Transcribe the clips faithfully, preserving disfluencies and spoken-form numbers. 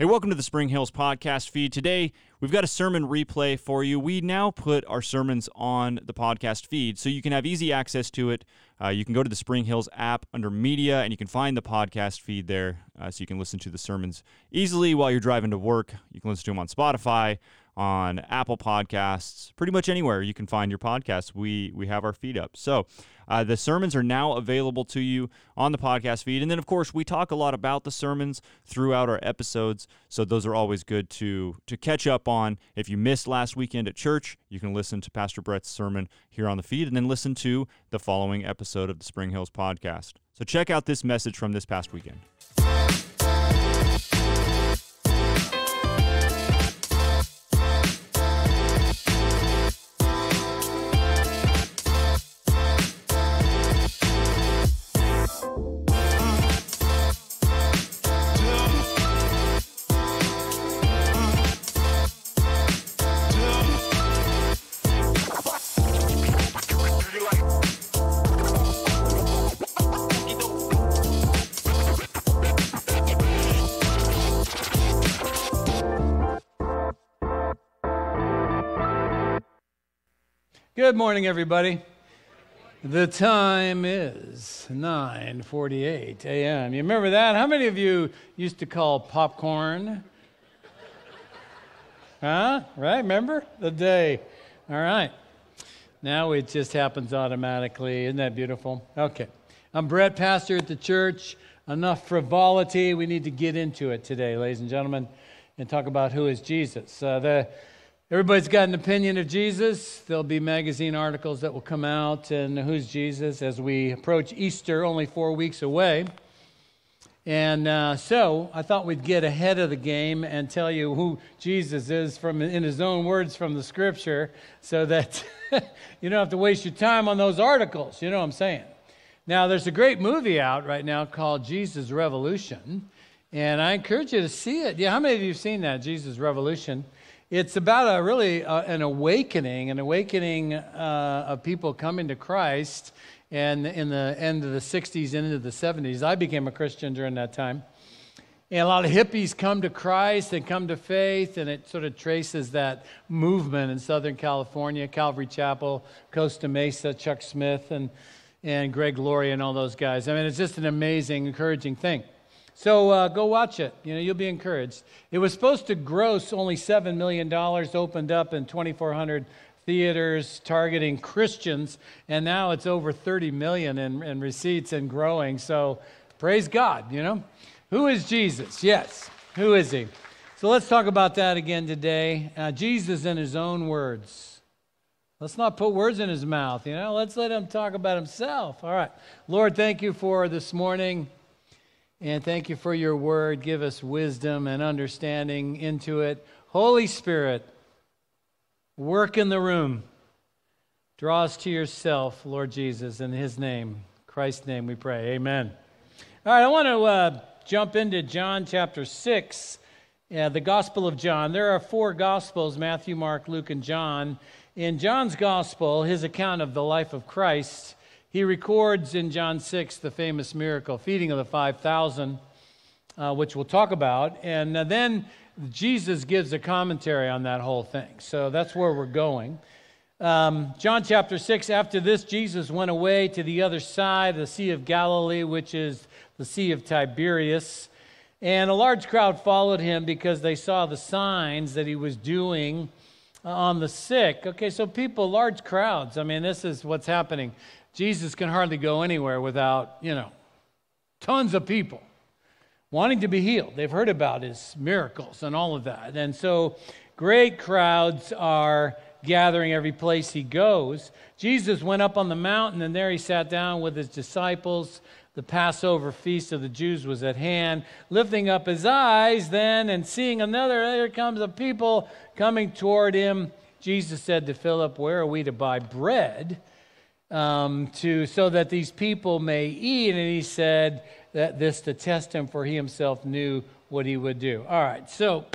Hey, welcome to the Spring Hills podcast feed. Today, we've got a sermon replay for you. We now put our sermons on the podcast feed, so you can have easy access to it. Uh, you can go to the Spring Hills app under media, and you can find the podcast feed there, uh, so you can listen to the sermons easily while you're driving to work. You can listen to them on Spotify, on Apple Podcasts, pretty much anywhere you can find your podcasts. We we have our feed up. So uh, the sermons are now available to you on the podcast feed. And then, of course, we talk a lot about the sermons throughout our episodes, so those are always good to, to catch up on. If you missed last weekend at church, you can listen to Pastor Brett's sermon here on the feed and then listen to the following episode of the Spring Hills podcast. So check out this message from this past weekend. Good morning, everybody. The time is nine forty-eight a.m. You remember that? How many of you used to call popcorn? Huh? Right? Remember? The day. All right. Now it just happens automatically. Isn't that beautiful? Okay. I'm Brett, pastor at the church. Enough frivolity. We need to get into it today, ladies and gentlemen, and talk about who is Jesus. Uh, the Everybody's got an opinion of Jesus. There'll be magazine articles that will come out and who's Jesus as we approach Easter, only four weeks away. And uh, so I thought we'd get ahead of the game and tell you who Jesus is from in his own words from the Scripture so that you don't have to waste your time on those articles. You know what I'm saying? Now, there's a great movie out right now called Jesus Revolution, and I encourage you to see it. Yeah, how many of you have seen that, Jesus Revolution? It's about a really uh, an awakening, an awakening uh, of people coming to Christ. And in the end of the sixties and into the seventies, I became a Christian during that time. And a lot of hippies come to Christ and come to faith, and it sort of traces that movement in Southern California, Calvary Chapel, Costa Mesa, Chuck Smith, and, and Greg Laurie and all those guys. I mean, it's just an amazing, encouraging thing. So uh, go watch it. You know, you'll be encouraged. It was supposed to gross only seven million dollars, opened up in twenty-four hundred theaters targeting Christians, and now it's over thirty million dollars in, in receipts and growing. So praise God, you know. Who is Jesus? Yes. Who is he? So let's talk about that again today. Uh, Jesus in his own words. Let's not put words in his mouth, you know. Let's let him talk about himself. All right. Lord, thank you for this morning. And thank you for your word. Give us wisdom and understanding into it. Holy Spirit, work in the room. Draw us to yourself, Lord Jesus, in his name, Christ's name we pray. Amen. All right, I want to uh, jump into John chapter six, uh, the Gospel of John. There are four Gospels, Matthew, Mark, Luke, and John. In John's Gospel, his account of the life of Christ, he records in John six the famous miracle, feeding of the five thousand, uh, which we'll talk about. And uh, then Jesus gives a commentary on that whole thing. So that's where we're going. Um, John chapter six, after this, Jesus went away to the other side, the Sea of Galilee, which is the Sea of Tiberias. And a large crowd followed him because they saw the signs that he was doing on the sick. Okay, so people, large crowds. I mean, this is what's happening. Jesus can hardly go anywhere without, you know, tons of people wanting to be healed. They've heard about his miracles and all of that. And so great crowds are gathering every place he goes. Jesus went up on the mountain, and there he sat down with his disciples. The Passover feast of the Jews was at hand. Lifting up his eyes then and seeing another, there comes a people coming toward him. Jesus said to Philip, "Where are we to buy bread? Um, to so that these people may eat," and he said that this to test him, for he himself knew what he would do. All right, so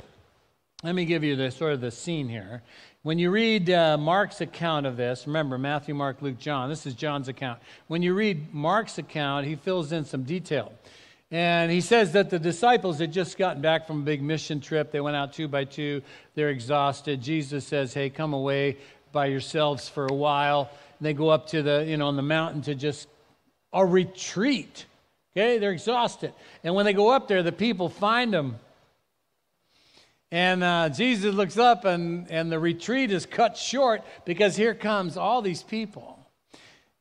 let me give you the sort of the scene here. When you read uh, Mark's account of this, remember Matthew, Mark, Luke, John. This is John's account. When you read Mark's account, he fills in some detail. And he says that the disciples had just gotten back from a big mission trip. They went out two by two. They're exhausted. Jesus says, hey, come away by yourselves for a while. And they go up to the, you know, on the mountain to just a retreat. Okay, they're exhausted. And when they go up there, the people find them. And uh, Jesus looks up, and, and the retreat is cut short because here comes all these people.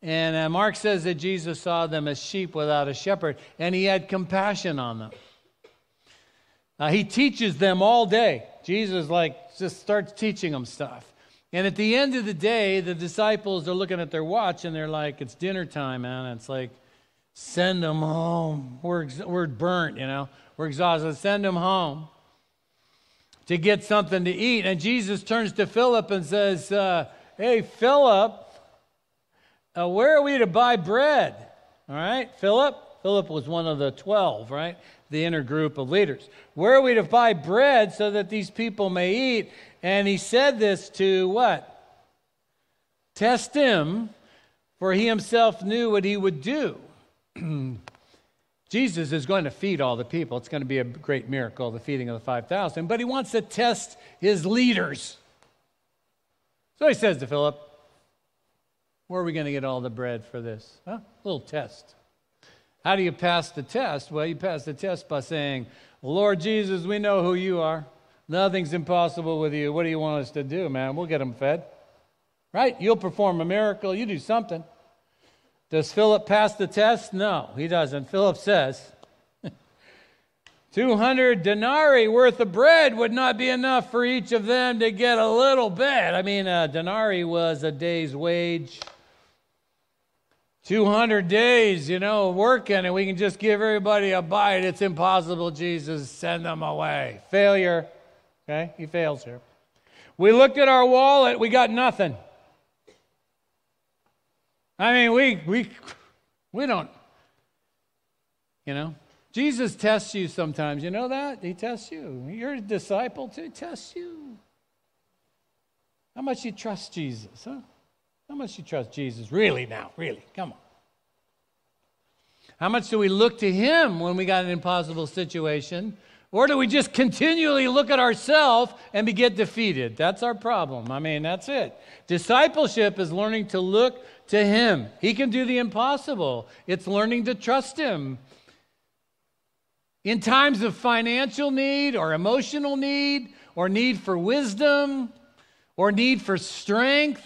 And uh, Mark says that Jesus saw them as sheep without a shepherd, and he had compassion on them. Uh, he teaches them all day. Jesus, like, just starts teaching them stuff. And at the end of the day, the disciples are looking at their watch, and they're like, it's dinner time, man. And it's like, send them home. We're, we're burnt, you know. We're exhausted. Send them home to get something to eat. And Jesus turns to Philip and says, uh, hey, Philip, uh, where are we to buy bread? All right, Philip. Philip was one of the twelve, right? The inner group of leaders. Where are we to buy bread so that these people may eat? And he said this to what? Test him, for he himself knew what he would do. Jesus is going to feed all the people. It's going to be a great miracle, the feeding of the five thousand. But he wants to test his leaders. So he says to Philip, where are we going to get all the bread for this? Huh? A little test. How do you pass the test? Well, you pass the test by saying, Lord Jesus, we know who you are. Nothing's impossible with you. What do you want us to do, man? We'll get them fed. Right? You'll perform a miracle. You do something. Does Philip pass the test? No, he doesn't. Philip says, two hundred denarii worth of bread would not be enough for each of them to get a little bit. I mean, a denarii was a day's wage. two hundred days, you know, working, and we can just give everybody a bite. It's impossible, Jesus. Send them away. Failure. Okay, he fails here. We looked at our wallet. We got nothing. I mean, we, we, we don't, you know. Jesus tests you sometimes. You know that? He tests you. You're a disciple too. He tests you. How much you trust Jesus, huh? How much you trust Jesus? Really now, really, come on. How much do we look to him when we got an impossible situation? Or do we just continually look at ourselves and we get defeated? That's our problem. I mean, that's it. Discipleship is learning to look to him. He can do the impossible. It's learning to trust him. In times of financial need or emotional need or need for wisdom or need for strength.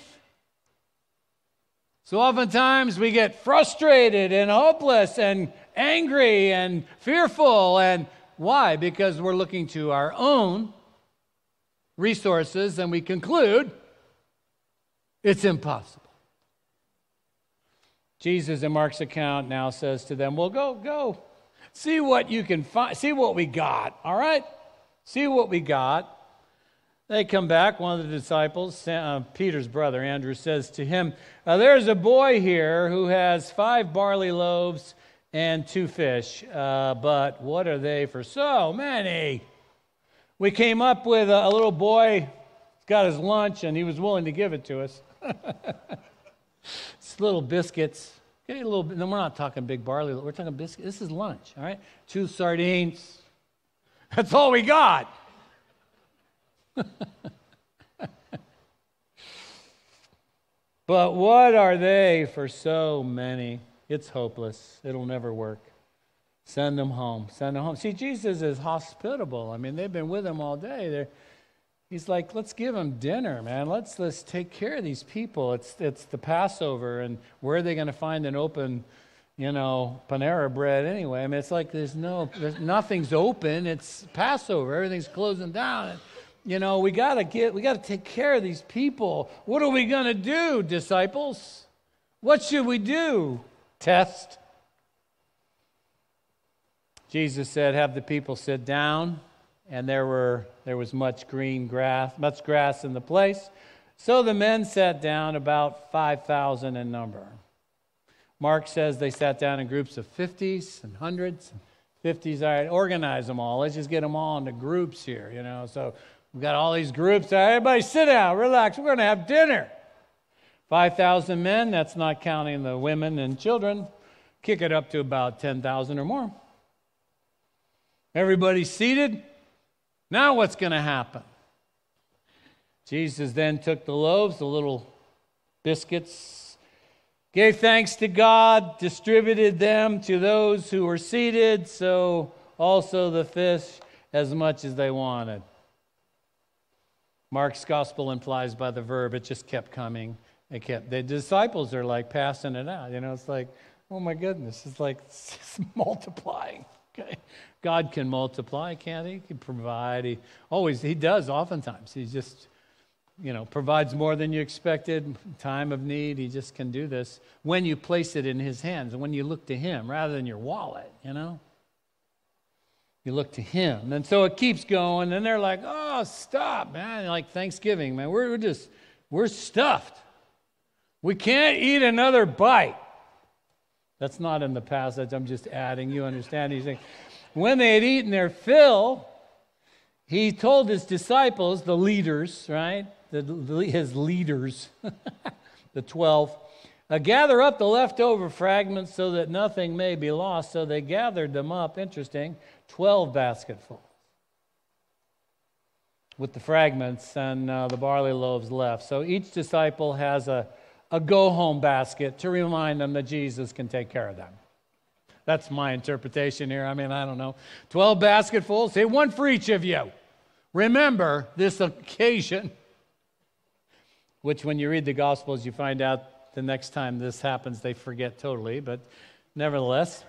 So oftentimes we get frustrated and hopeless and angry and fearful. And why? Because we're looking to our own resources and we conclude it's impossible. Jesus in Mark's account now says to them, well, go, go. See what you can find. See what we got, all right? See what we got. They come back. One of the disciples, uh, Peter's brother, Andrew, says to him, uh, there's a boy here who has five barley loaves and two fish, uh, but what are they for so many? We came up with a, a little boy, got his lunch, and he was willing to give it to us. It's little biscuits. Okay, a little, no, we're not talking big barley. We're talking biscuits. This is lunch, all right? Two sardines. That's all we got. But what are they for so many? It's hopeless. It'll never work. Send them home. Send them home. See, Jesus is hospitable. I mean, they've been with him all day. They're, he's like, let's give them dinner, man. Let's let's take care of these people. It's it's the Passover, and where are they going to find an open, you know, Panera bread anyway? I mean, it's like there's no, there's, nothing's open. It's Passover. Everything's closing down. And, you know, we gotta get, we gotta take care of these people. What are we gonna do, disciples? What should we do? Test. Jesus said, have the people sit down, and there were there was much green grass, much grass in the place. So the men sat down, about five thousand in number. Mark says they sat down in groups of fifties and hundreds, fifties. All right, organize them all. Let's just get them all into groups here, you know. So we've got all these groups. All right, everybody sit down, relax. We're going to have dinner. five thousand men, that's not counting the women and children, kick it up to about ten thousand or more. Everybody seated? Now what's going to happen? Jesus then took the loaves, the little biscuits, gave thanks to God, distributed them to those who were seated, so also the fish as much as they wanted. Mark's gospel implies by the verb, it just kept coming. It kept. The disciples are like passing it out. You know, it's like, oh my goodness, it's like it's multiplying. Okay. God can multiply, can't he? He can provide. He always, he does oftentimes. He just, you know, provides more than you expected. Time of need, he just can do this when you place it in his hands and when you look to him rather than your wallet, you know. You look to him. And so it keeps going, and they're like, oh, stop, man. Like Thanksgiving, man. We're, we're just, we're stuffed. We can't eat another bite. That's not in the passage. I'm just adding. You understand? He's saying, when they had eaten their fill, he told his disciples, the leaders, right? The, the, his leaders, the twelve, uh, gather up the leftover fragments so that nothing may be lost. So they gathered them up, interesting, twelve basketfuls with the fragments and uh, the barley loaves left. So each disciple has a A go-home basket to remind them that Jesus can take care of them. That's my interpretation here. I mean, I don't know. Twelve basketfuls. Say one for each of you. Remember this occasion, which when you read the Gospels, you find out the next time this happens, they forget totally. But nevertheless,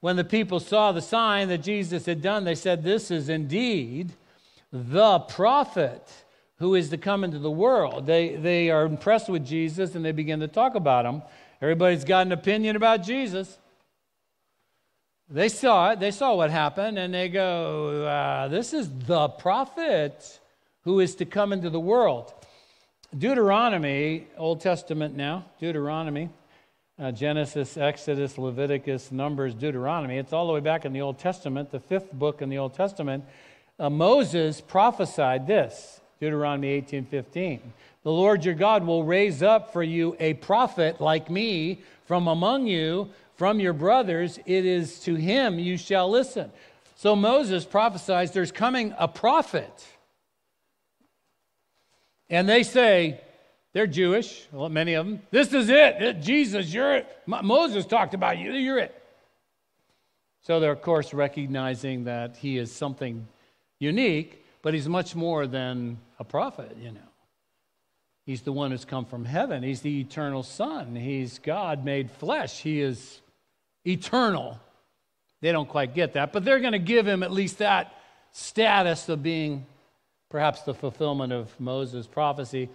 when the people saw the sign that Jesus had done, they said, "This is indeed the prophet who is to come into the world." They they are impressed with Jesus, and they begin to talk about him. Everybody's got an opinion about Jesus. They saw it. They saw what happened, and they go, uh, this is the prophet who is to come into the world. Deuteronomy, Old Testament now, Deuteronomy, uh, Genesis, Exodus, Leviticus, Numbers, Deuteronomy. It's all the way back in the Old Testament, the fifth book in the Old Testament. Uh, Moses prophesied this. Deuteronomy eighteen fifteen, the Lord your God will raise up for you a prophet like me from among you, from your brothers. It is to him you shall listen. So Moses prophesies there's coming a prophet. And they say, they're Jewish, well, many of them, this is it. Jesus, you're it. Moses talked about you, you're it. So they're, of course, recognizing that he is something unique, but he's much more than a prophet, you know. He's the one who's come from heaven. He's the eternal Son. He's God made flesh. He is eternal. They don't quite get that, but they're going to give him at least that status of being perhaps the fulfillment of Moses' prophecy.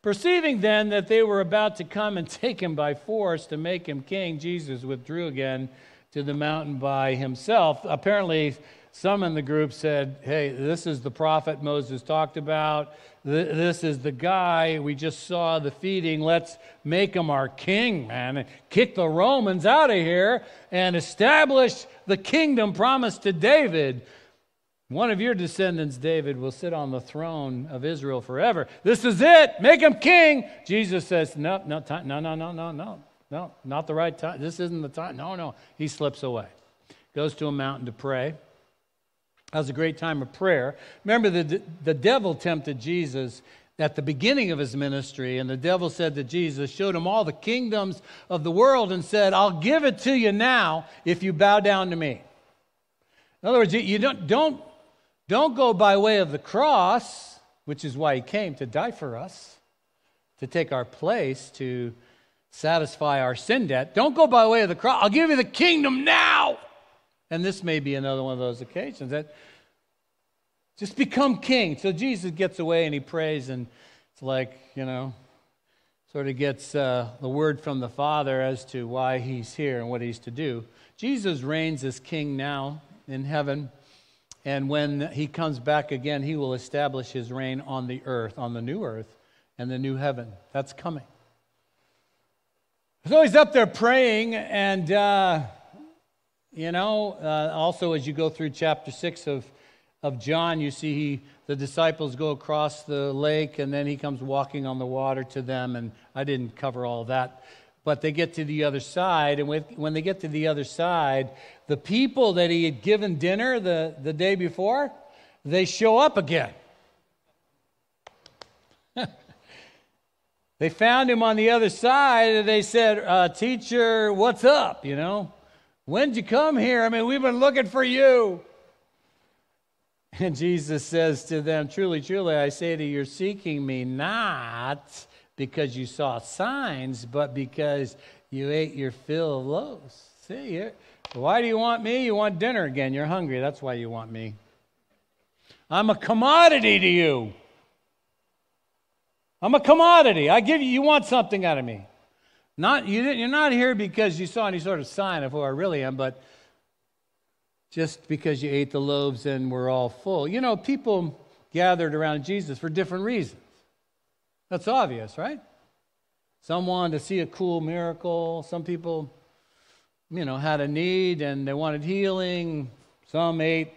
Perceiving then that they were about to come and take him by force to make him king, Jesus withdrew again to the mountain by himself. Apparently, some in the group said, hey, this is the prophet Moses talked about. This is the guy we just saw the feeding. Let's make him our king, man. Kick the Romans out of here and establish the kingdom promised to David. One of your descendants, David, will sit on the throne of Israel forever. This is it. Make him king. Jesus says, no, no, no, no, no, no, no, no, not the right time. This isn't the time. No, no. He slips away. Goes to a mountain to pray. That was a great time of prayer. Remember, the, the devil tempted Jesus at the beginning of his ministry, and the devil said to Jesus, showed him all the kingdoms of the world and said, I'll give it to you now if you bow down to me. In other words, you don't, don't, don't go by way of the cross, which is why he came, to die for us, to take our place, to satisfy our sin debt. Don't go by way of the cross. I'll give you the kingdom now. And this may be another one of those occasions that just become king. So Jesus gets away and he prays, and it's like, you know, sort of gets uh, the word from the Father as to why he's here and what he's to do. Jesus reigns as king now in heaven, and when he comes back again, he will establish his reign on the earth, on the new earth and the new heaven. That's coming. So he's up there praying, and Uh, You know, uh, also as you go through chapter six of, of John, you see he, the disciples go across the lake, and then he comes walking on the water to them, and I didn't cover all that. But they get to the other side, and with, when they get to the other side, the people that he had given dinner the, the day before, they show up again. They found him on the other side, and they said, uh, teacher, what's up, you know? When'd you come here? I mean, we've been looking for you. And Jesus says to them, truly, truly, I say to you, you're seeking me not because you saw signs, but because you ate your fill of loaves. See, why do you want me? You want dinner again. You're hungry. That's why you want me. I'm a commodity to you. I'm a commodity. I give you, you want something out of me. Not, you didn't, you're not here because you saw any sort of sign of who I really am, but just because you ate the loaves and were all full. You know, people gathered around Jesus for different reasons. That's obvious, right? Some wanted to see a cool miracle. Some people, you know, had a need and they wanted healing. Some ate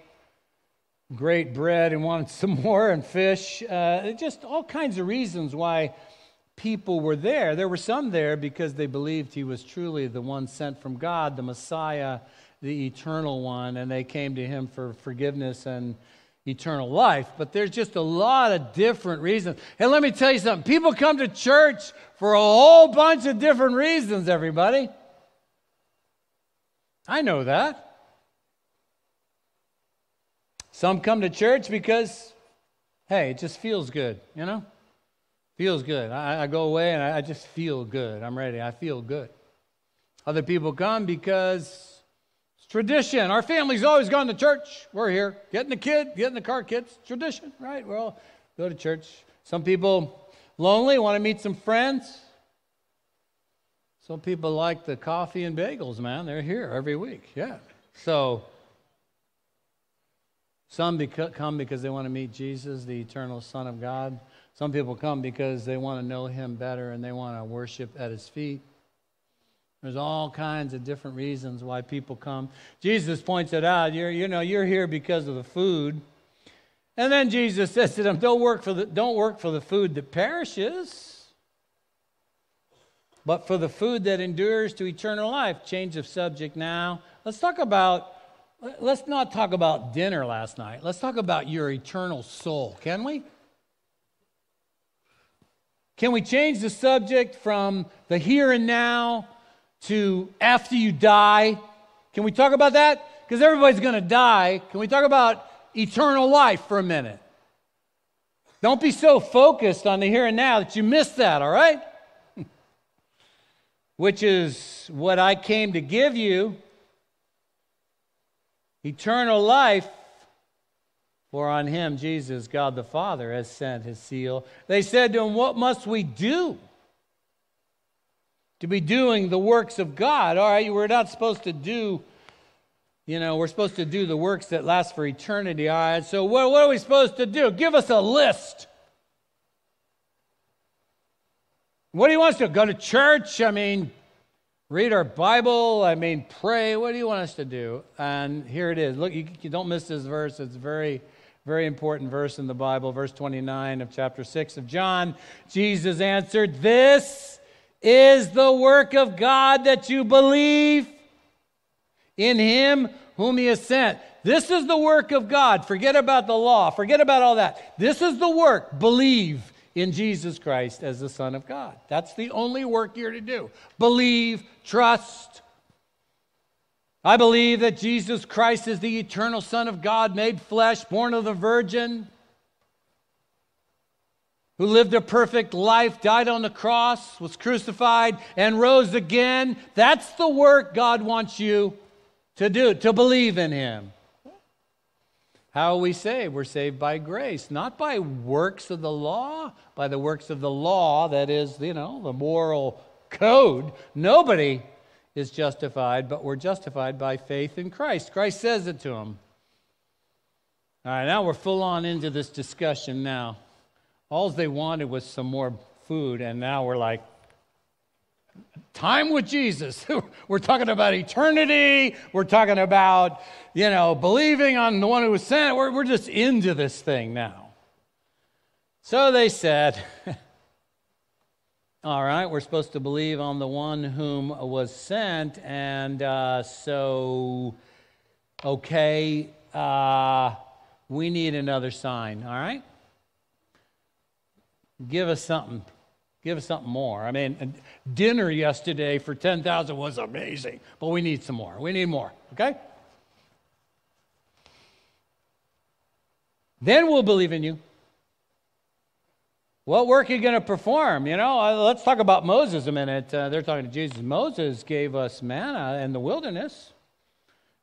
great bread and wanted some more, and fish. Uh, just all kinds of reasons why people were there. There were some there because they believed he was truly the one sent from God, the Messiah, the eternal one, and they came to him for forgiveness and eternal life. But there's just a lot of different reasons. And let me tell you something. People come to church for a whole bunch of different reasons, everybody. I know that. Some come to church because, hey, it just feels good, you know? Feels good. I, I go away and I, I just feel good. I'm ready. I feel good. Other people come because it's tradition. Our family's always gone to church. We're here. Get in the kid. Get in the car, kids. Tradition, right? We're all go to church. Some people lonely, want to meet some friends. Some people like the coffee and bagels, man. They're here every week. Yeah. So some beca- come because they want to meet Jesus, the eternal Son of God. Some people come because they want to know him better and they want to worship at his feet. There's all kinds of different reasons why people come. Jesus points it out. You're, you know, you're here because of the food. And then Jesus says to them, don't work for the, don't work for the food that perishes, but for the food that endures to eternal life. Change of subject now. Let's talk about, let's not talk about dinner last night. Let's talk about your eternal soul, can we? Can we change the subject from the here and now to after you die? Can we talk about that? Because everybody's going to die. Can we talk about eternal life for a minute? Don't be so focused on the here and now that you miss that, all right? Which is what I came to give you, eternal life. For on him, Jesus, God the Father, has sent his seal. They said to him, what must we do to be doing the works of God? All right, we're not supposed to do, you know, we're supposed to do the works that last for eternity. All right, so what, what are we supposed to do? Give us a list. What do you want us to do? Go to church? I mean, read our Bible, I mean, pray. What do you want us to do? And here it is. Look, you, you don't miss this verse. It's very... very important verse in the Bible, verse twenty-nine of chapter six of John. Jesus answered, this is the work of God that you believe in him whom he has sent. This is the work of God. Forget about the law. Forget about all that. This is the work. Believe in Jesus Christ as the Son of God. That's the only work you're to do. Believe, trust. I believe that Jesus Christ is the eternal Son of God, made flesh, born of the Virgin, who lived a perfect life, died on the cross, was crucified, and rose again. That's the work God wants you to do, to believe in him. How are we saved? We're saved by grace, not by works of the law, by the works of the law, that is, you know, the moral code. Nobody is justified, but we're justified by faith in Christ. Christ says it to him. All right, now we're full on into this discussion now. All they wanted was some more food, and now we're like, time with Jesus. We're talking about eternity. We're talking about, you know, believing on the one who was sent. We're, we're just into this thing now. So they said, All right, we're supposed to believe on the one whom was sent, and uh, so, okay, uh, we need another sign, all right? Give us something. Give us something more. I mean, dinner yesterday for ten thousand was amazing, but we need some more. We need more, okay? Then we'll believe in you. What work are you going to perform? You know, let's talk about Moses a minute. Uh, they're talking to Jesus. Moses gave us manna in the wilderness.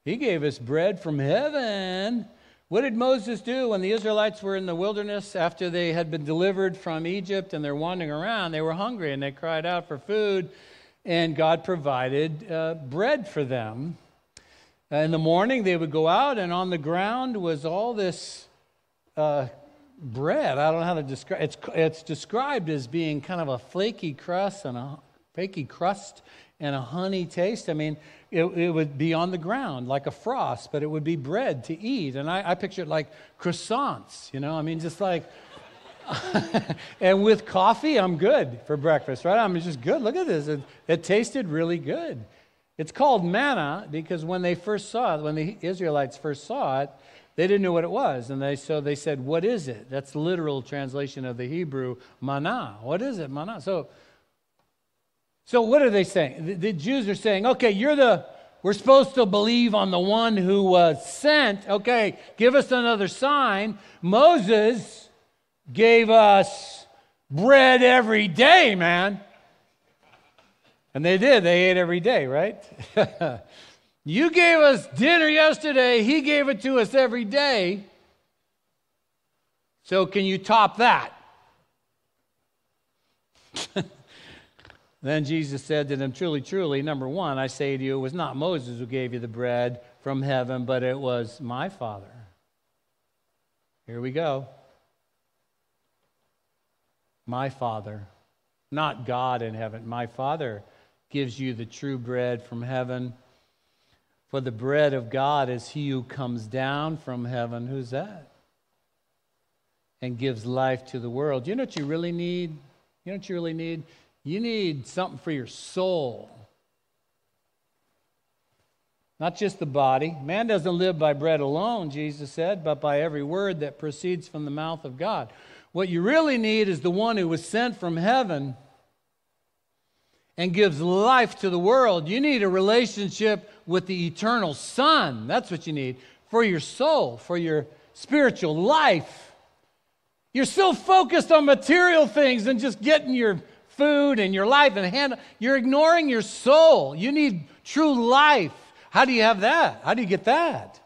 He gave us bread from heaven. What did Moses do when the Israelites were in the wilderness after they had been delivered from Egypt and they're wandering around? They were hungry and they cried out for food, and God provided uh, bread for them. Uh, in the morning, they would go out, and on the ground was all this Uh, bread. I don't know how to describe it's it's described as being kind of a flaky crust and a flaky crust and a honey taste. I mean, it, it would be on the ground like a frost, but it would be bread to eat. And I, I pictured like croissants, you know, I mean, just like and with coffee, I'm good for breakfast, right? I'm just good. Look at this. It, it tasted really good. It's called manna because when they first saw it, when the Israelites first saw it, they didn't know what it was, and they so they said, what is it? That's literal translation of the Hebrew, manna. What is it, manna? So, so what are they saying? The, the Jews are saying, okay, you're the, we're supposed to believe on the one who was sent. Okay, give us another sign. Moses gave us bread every day, man. And they did. They ate every day, right? You gave us dinner yesterday. He gave it to us every day. So can you top that? Then Jesus said to them, truly, truly, number one, I say to you, it was not Moses who gave you the bread from heaven, but it was my Father. Here we go. My Father, not God in heaven. My Father gives you the true bread from heaven. For the bread of God is he who comes down from heaven. Who's that? And gives life to the world. You know what you really need? You know what you really need? You need something for your soul. Not just the body. Man doesn't live by bread alone, Jesus said, but by every word that proceeds from the mouth of God. What you really need is the one who was sent from heaven and gives life to the world. You need a relationship with the eternal Son. That's what you need for your soul, for your spiritual life. You're so focused on material things and just getting your food and your life and hand, you're ignoring your soul. You need true life. How do you have that? How do you get that?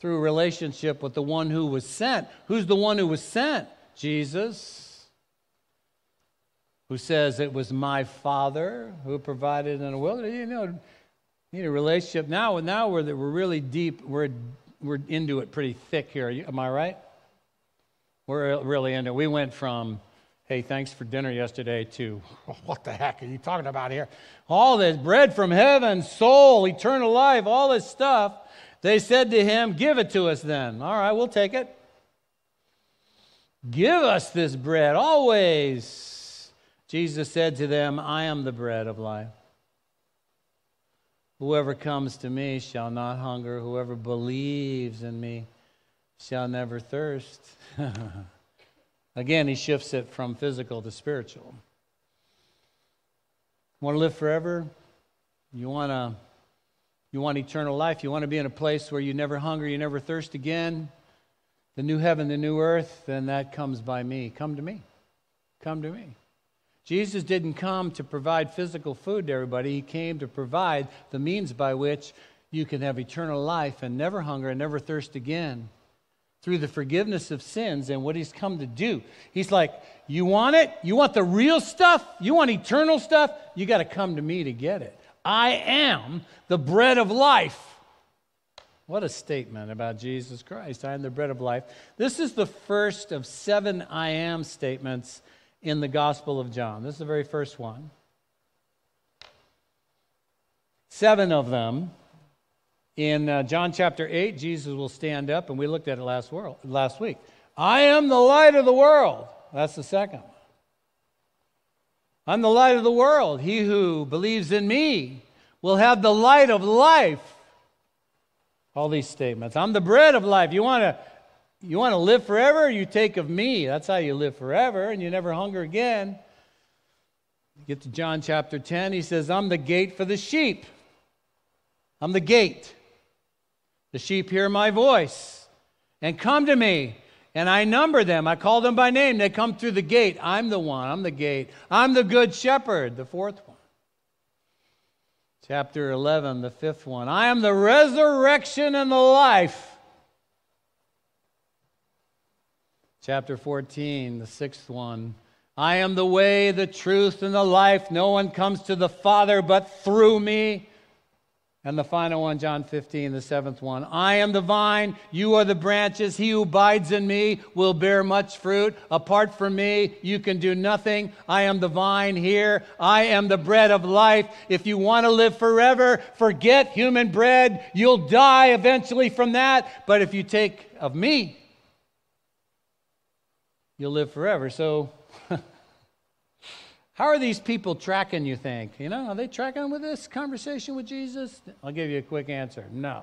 Through a relationship with the one who was sent. Who's the one who was sent? Jesus, who says it was my Father who provided in the wilderness. You know, you need a relationship. Now, now we're, we're really deep. We're, we're into it pretty thick here. Am I right? We're really into it. We went from, hey, thanks for dinner yesterday, to, oh, what the heck are you talking about here? All this bread from heaven, soul, eternal life, all this stuff. They said to him, give it to us then. All right, we'll take it. Give us this bread always. Jesus said to them, I am the bread of life. Whoever comes to me shall not hunger. Whoever believes in me shall never thirst. Again, he shifts it from physical to spiritual. Want to live forever? You want to, you want eternal life? You want to be in a place where you never hunger, you never thirst again? The new heaven, the new earth, then that comes by me. Come to me. Come to me. Jesus didn't come to provide physical food to everybody. He came to provide the means by which you can have eternal life and never hunger and never thirst again through the forgiveness of sins and what he's come to do. He's like, you want it? You want the real stuff? You want eternal stuff? You got to come to me to get it. I am the bread of life. What a statement about Jesus Christ. I am the bread of life. This is the first of seven I am statements in the Gospel of John. This is the very first one. Seven of them. In uh, John chapter eight, Jesus will stand up, and we looked at it last, world, last week. I am the light of the world. That's the second one. I'm the light of the world. He who believes in me will have the light of life. All these statements. I'm the bread of life. You want to you want to live forever? You take of me. That's how you live forever, and you never hunger again. You get to John chapter ten. He says, I'm the gate for the sheep. I'm the gate. The sheep hear my voice and come to me, and I number them. I call them by name. They come through the gate. I'm the one. I'm the gate. I'm the good shepherd, the fourth one. Chapter eleven, the fifth one. I am the resurrection and the life. Chapter fourteen, the sixth one. I am the way, the truth, and the life. No one comes to the Father but through me. And the final one, John fifteen, the seventh one. I am the vine, you are the branches. He who abides in me will bear much fruit. Apart from me, you can do nothing. I am the vine here. I am the bread of life. If you want to live forever, forget human bread. You'll die eventually from that. But if you take of me, you'll live forever. So how are these people tracking, you think? You know, are they tracking with this conversation with Jesus? I'll give you a quick answer. No.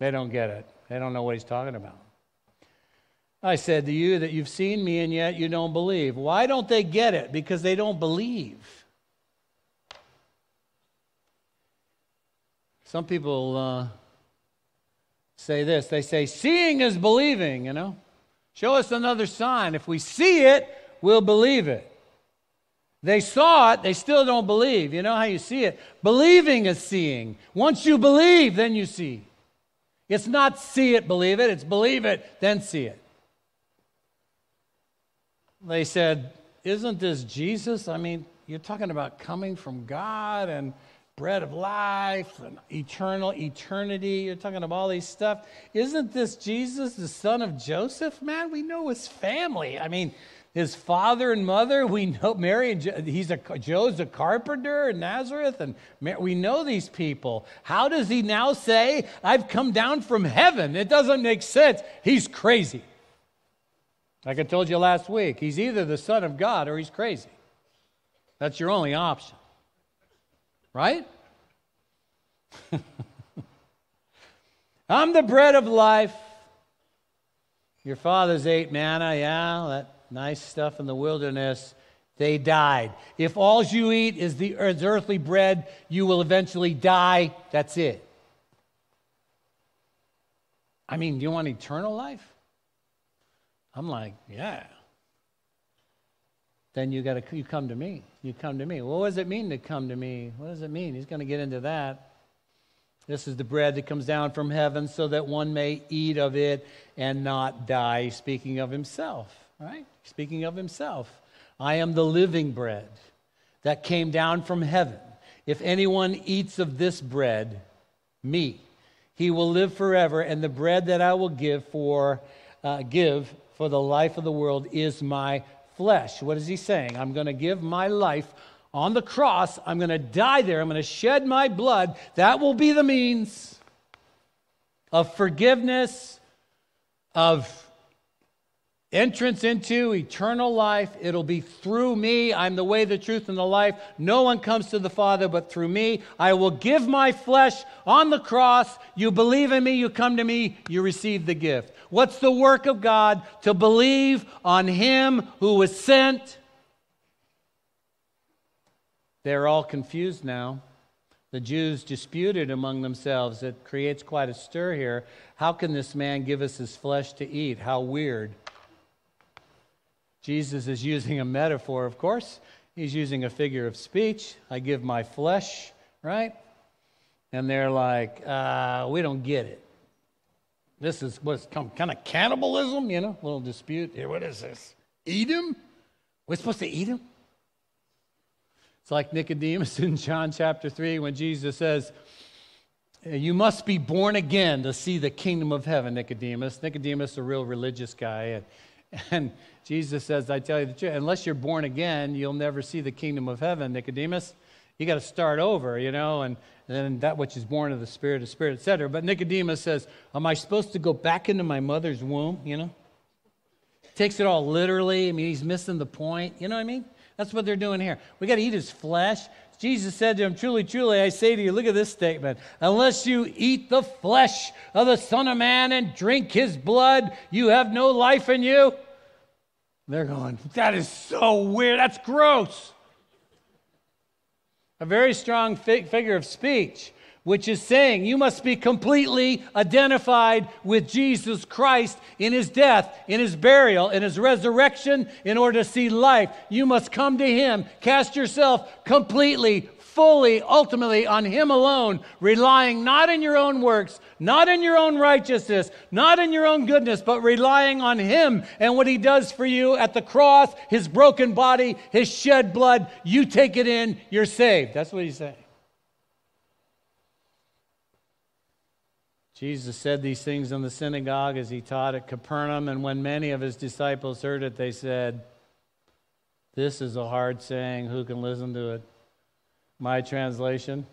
They don't get it. They don't know what he's talking about. I said to you that you've seen me and yet you don't believe. Why don't they get it? Because they don't believe. Some people uh, say this. They say, seeing is believing, you know. Show us another sign. If we see it, we'll believe it. They saw it, they still don't believe. You know how you see it? Believing is seeing. Once you believe, then you see. It's not see it, believe it. It's believe it, then see it. They said, isn't this Jesus? I mean, you're talking about coming from God and bread of life and eternal eternity. You're talking about all these stuff. Isn't this Jesus, the son of Joseph? Man, we know his family. I mean, his father and mother, we know Mary and Jo, he's a, Joe's a carpenter in Nazareth, and Mary, we know these people. How does he now say, I've come down from heaven? It doesn't make sense. He's crazy. Like I told you last week, he's either the son of God or he's crazy. That's your only option. Right? I'm the bread of life. Your fathers ate manna, yeah, that nice stuff in the wilderness. They died. If all you eat is the is earthly bread, you will eventually die. That's it. I mean, do you want eternal life? I'm like, yeah. Then you gotta you come to me. You come to me. Well, what does it mean to come to me? What does it mean? He's going to get into that. This is the bread that comes down from heaven so that one may eat of it and not die. Speaking of himself. Right? Speaking of himself, I am the living bread that came down from heaven. If anyone eats of this bread, me, he will live forever, and the bread that I will give for uh, give for the life of the world is my flesh. What is he saying? I'm going to give my life on the cross. I'm going to die there. I'm going to shed my blood. That will be the means of forgiveness, of entrance into eternal life. It'll be through me. I'm the way, the truth, and the life. No one comes to the Father but through me. I will give my flesh on the cross. You believe in me, you come to me, you receive the gift. What's the work of God? To believe on him who was sent. They're all confused now. The Jews disputed among themselves. It creates quite a stir here. How can this man give us his flesh to eat? How weird. Jesus is using a metaphor, of course. He's using a figure of speech. I give my flesh, right? And they're like, uh, we don't get it. This is what's kind of cannibalism, you know, a little dispute. Here, what is this? Eat him? We're supposed to eat him? It's like Nicodemus in John chapter three when Jesus says, you must be born again to see the kingdom of heaven, Nicodemus. Nicodemus, a real religious guy, and And Jesus says, I tell you the truth, unless you're born again, you'll never see the kingdom of heaven, Nicodemus. You got to start over, you know, and, and then that which is born of the Spirit, of Spirit, et cetera. But Nicodemus says, am I supposed to go back into my mother's womb, you know? Takes it all literally. I mean, he's missing the point, you know what I mean? That's what they're doing here. We got to eat his flesh. Jesus said to him, truly, truly, I say to you, look at this statement, unless you eat the flesh of the Son of Man and drink his blood, you have no life in you. They're going, that is so weird. That's gross. A very strong fig- figure of speech, which is saying you must be completely identified with Jesus Christ in his death, in his burial, in his resurrection, in order to see life. You must come to him, cast yourself completely, fully, ultimately on him alone, relying not in your own works, not in your own righteousness, not in your own goodness, but relying on him and what he does for you at the cross, his broken body, his shed blood. You take it in, you're saved. That's what he's saying. Jesus said these things in the synagogue as he taught at Capernaum, and when many of his disciples heard it, they said, this is a hard saying, who can listen to it? My translation,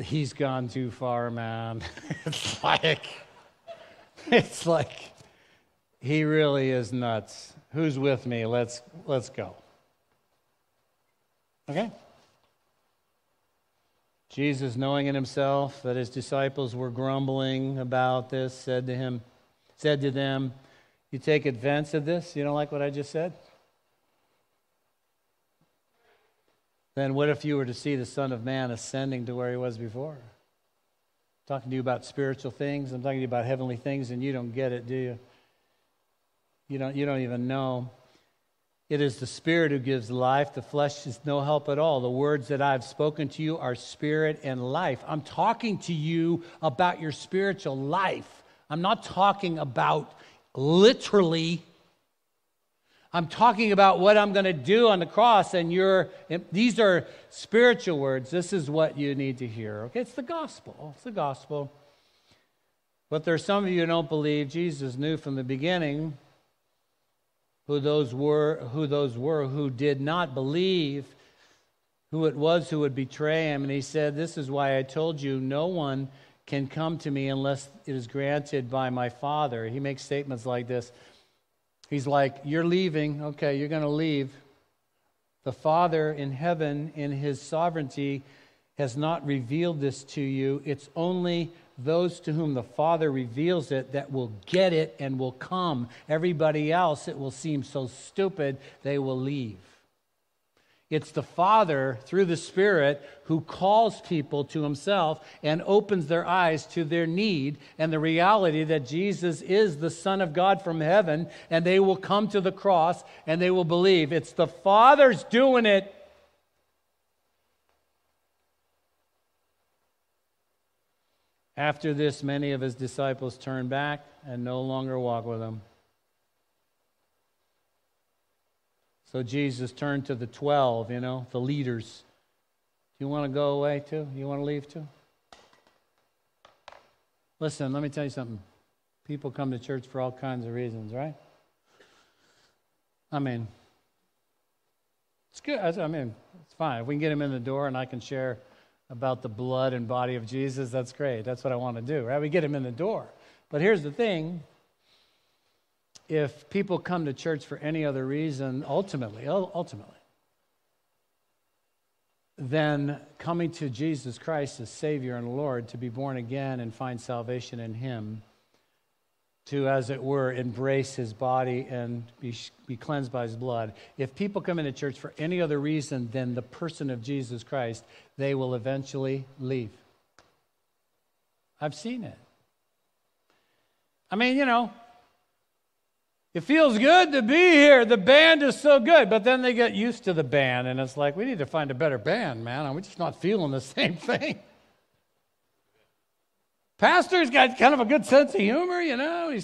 he's gone too far, man. It's like, it's like, he really is nuts. Who's with me? Let's, let's go. Okay? Jesus, knowing in himself that his disciples were grumbling about this, said to him, said to them, you take advantage of this? You don't like what I just said? Then what if you were to see the Son of Man ascending to where he was before? I'm talking to you about spiritual things. I'm talking to you about heavenly things, and you don't get it, do you? You don't, you don't even know. It is the Spirit who gives life. The flesh is no help at all. The words that I've spoken to you are spirit and life. I'm talking to you about your spiritual life. I'm not talking about literally. I'm talking about what I'm going to do on the cross, and you're, these are spiritual words. This is what you need to hear. Okay, it's the gospel. It's the gospel. But there are some of you who don't believe. Jesus knew from the beginning who those were, who those were who did not believe, who it was who would betray him. And he said, this is why I told you no one can come to me unless it is granted by my Father. He makes statements like this. He's like, you're leaving. Okay, you're going to leave. The Father in heaven, in his sovereignty, has not revealed this to you. It's only those to whom the Father reveals it that will get it and will come. Everybody else, it will seem so stupid, they will leave. It's the Father, through the Spirit, who calls people to himself and opens their eyes to their need and the reality that Jesus is the Son of God from heaven, and they will come to the cross and they will believe. It's the Father's doing it. After this, many of his disciples turned back and no longer walked with him. So Jesus turned to the twelve, you know, the leaders. Do you want to go away too? You want to leave too? Listen, let me tell you something. People come to church for all kinds of reasons, right? I mean, it's good. I mean, it's fine. If we can get them in the door and I can share about the blood and body of Jesus, that's great. That's what I want to do, right? We get him in the door. But here's the thing. If people come to church for any other reason, ultimately, ultimately, then coming to Jesus Christ as Savior and Lord, to be born again and find salvation in him, to, as it were, embrace his body and be, be cleansed by his blood. If people come into church for any other reason than the person of Jesus Christ, they will eventually leave. I've seen it. I mean, you know, it feels good to be here. The band is so good. But then they get used to the band, and it's like, we need to find a better band, man. We're just not feeling the same thing. Pastor's got kind of a good sense of humor, you know. He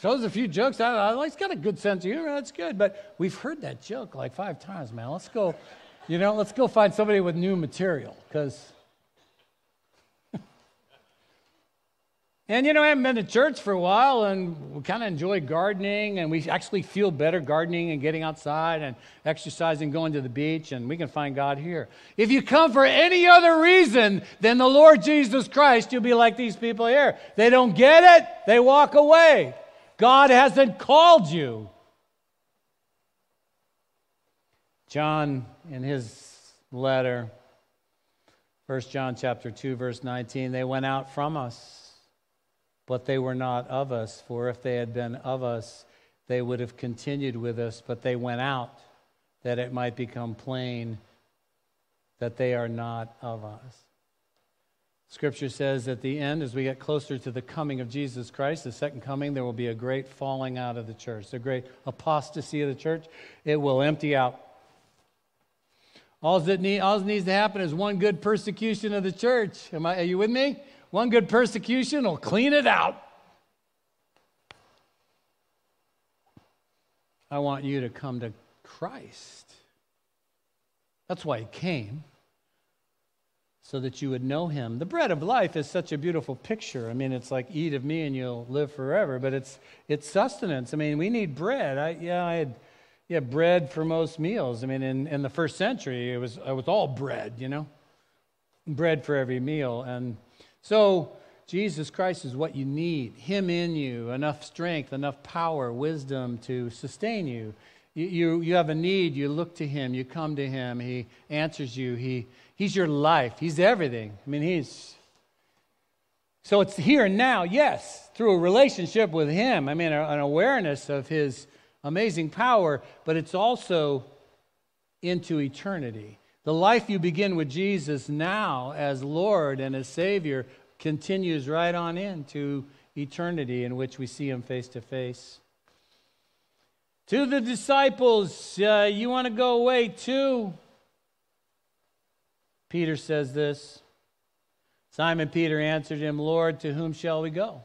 throws a few jokes out. He's got a good sense of humor. That's good. But we've heard that joke like five times, man. Let's go, you know, let's go find somebody with new material. Because, and, you know, I haven't been to church for a while, and we kind of enjoy gardening, and we actually feel better gardening and getting outside and exercising, going to the beach, and we can find God here. If you come for any other reason than the Lord Jesus Christ, you'll be like these people here. They don't get it. They walk away. God hasn't called you. John, in his letter, First John chapter two, verse nineteen, they went out from us, but they were not of us. For if they had been of us, they would have continued with us. But they went out, that it might become plain that they are not of us. Scripture says at the end, as we get closer to the coming of Jesus Christ, the second coming, there will be a great falling out of the church, a great apostasy of the church. It will empty out. All that, need, all that needs to happen is one good persecution of the church. Am I, are you with me? One good persecution will clean it out. I want you to come to Christ. That's why he came, so that you would know him. The bread of life is such a beautiful picture. I mean, it's like, eat of me and you'll live forever, but it's it's sustenance. I mean, we need bread. I, yeah, I had... Yeah, bread for most meals. I mean, in, in the first century, it was, it was all bread, you know? Bread for every meal. And so Jesus Christ is what you need. Him in you, enough strength, enough power, wisdom to sustain you. You, you, you have a need, you look to him, you come to him, he answers you. He, he's your life, he's everything. I mean, he's... So it's here and now, yes, through a relationship with him. I mean, an awareness of his amazing power, but it's also into eternity. The life you begin with Jesus now as Lord and as Savior continues right on into eternity, in which we see him face to face. To the disciples, uh, you want to go away too? Peter says this. Simon Peter answered him, Lord, to whom shall we go?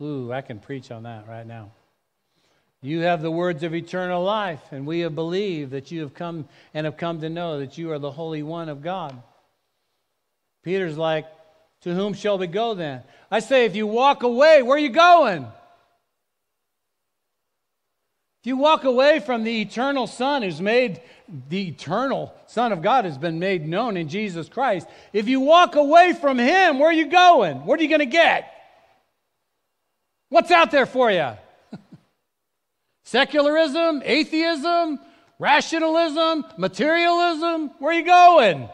Ooh, I can preach on that right now. You have the words of eternal life, and we have believed that you have come and have come to know that you are the Holy One of God. Peter's like, to whom shall we go then? I say, if you walk away, where are you going? If you walk away from the eternal Son who's made, the eternal Son of God has been made known in Jesus Christ. If you walk away from him, where are you going? What are you going to get? What's out there for you? Secularism, atheism, rationalism, materialism, where are you going?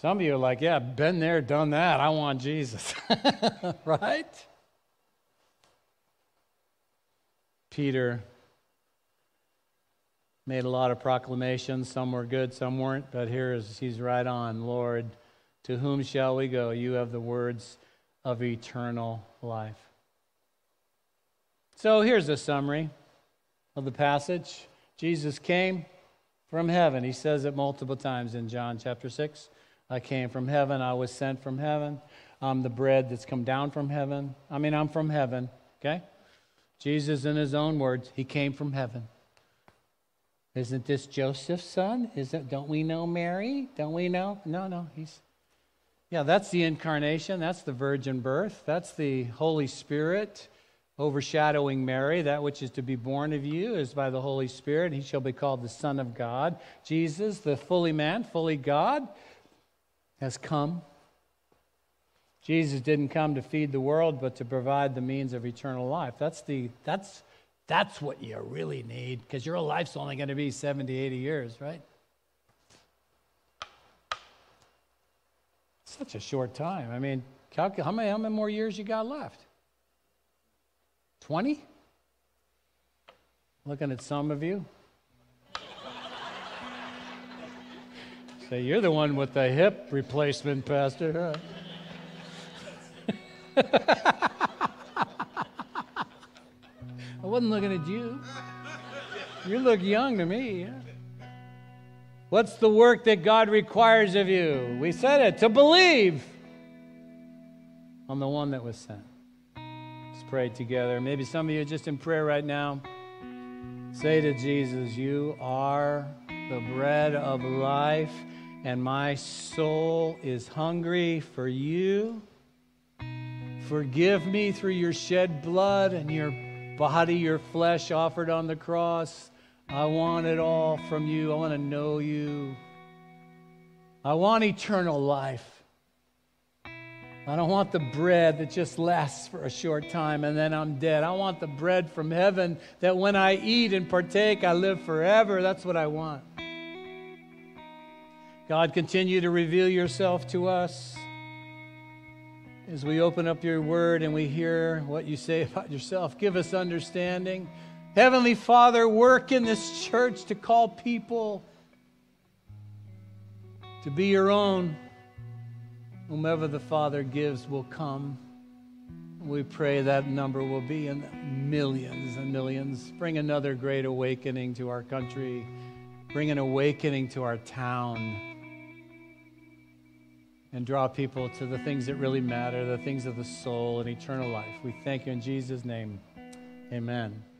Some of you are like, yeah, been there, done that, I want Jesus. Right? Peter made a lot of proclamations. Some were good, some weren't, but here is, he's right on. Lord, to whom shall we go? You have the words of eternal life. So here's a summary of the passage. Jesus came from heaven. He says it multiple times in John chapter six. I came from heaven. I was sent from heaven. I'm the bread that's come down from heaven. I mean, I'm from heaven, okay? Jesus, in his own words, he came from heaven. Isn't this Joseph's son? Isn't, don't we know Mary? Don't we know? No, no, he's... Yeah, that's the incarnation. That's the virgin birth. That's the Holy Spirit overshadowing Mary. That which is to be born of you is by the Holy Spirit. He shall be called the Son of God. Jesus, the fully man, fully God, has come. Jesus didn't come to feed the world, but to provide the means of eternal life. That's the that's that's what you really need, because your life's only going to be seventy, eighty years, right? Such a short time. I mean, calculate how many how many more years you got left? twenty? Looking at some of you. Say, you're the one with the hip replacement, Pastor. I wasn't looking at you. You look young to me. Yeah. What's the work that God requires of you? We said it, to believe on the one that was sent. Pray together. Maybe some of you are just in prayer right now. Say to Jesus, you are the bread of life, and my soul is hungry for you. Forgive me through your shed blood and your body, your flesh offered on the cross. I want it all from you. I want to know you. I want eternal life. I don't want the bread that just lasts for a short time and then I'm dead. I want the bread from heaven that when I eat and partake, I live forever. That's what I want. God, continue to reveal yourself to us as we open up your word and we hear what you say about yourself. Give us understanding. Heavenly Father, work in this church to call people to be your own. Whomever the Father gives will come. We pray that number will be in millions and millions. Bring another great awakening to our country. Bring an awakening to our town. And draw people to the things that really matter, the things of the soul and eternal life. We thank you in Jesus' name. Amen.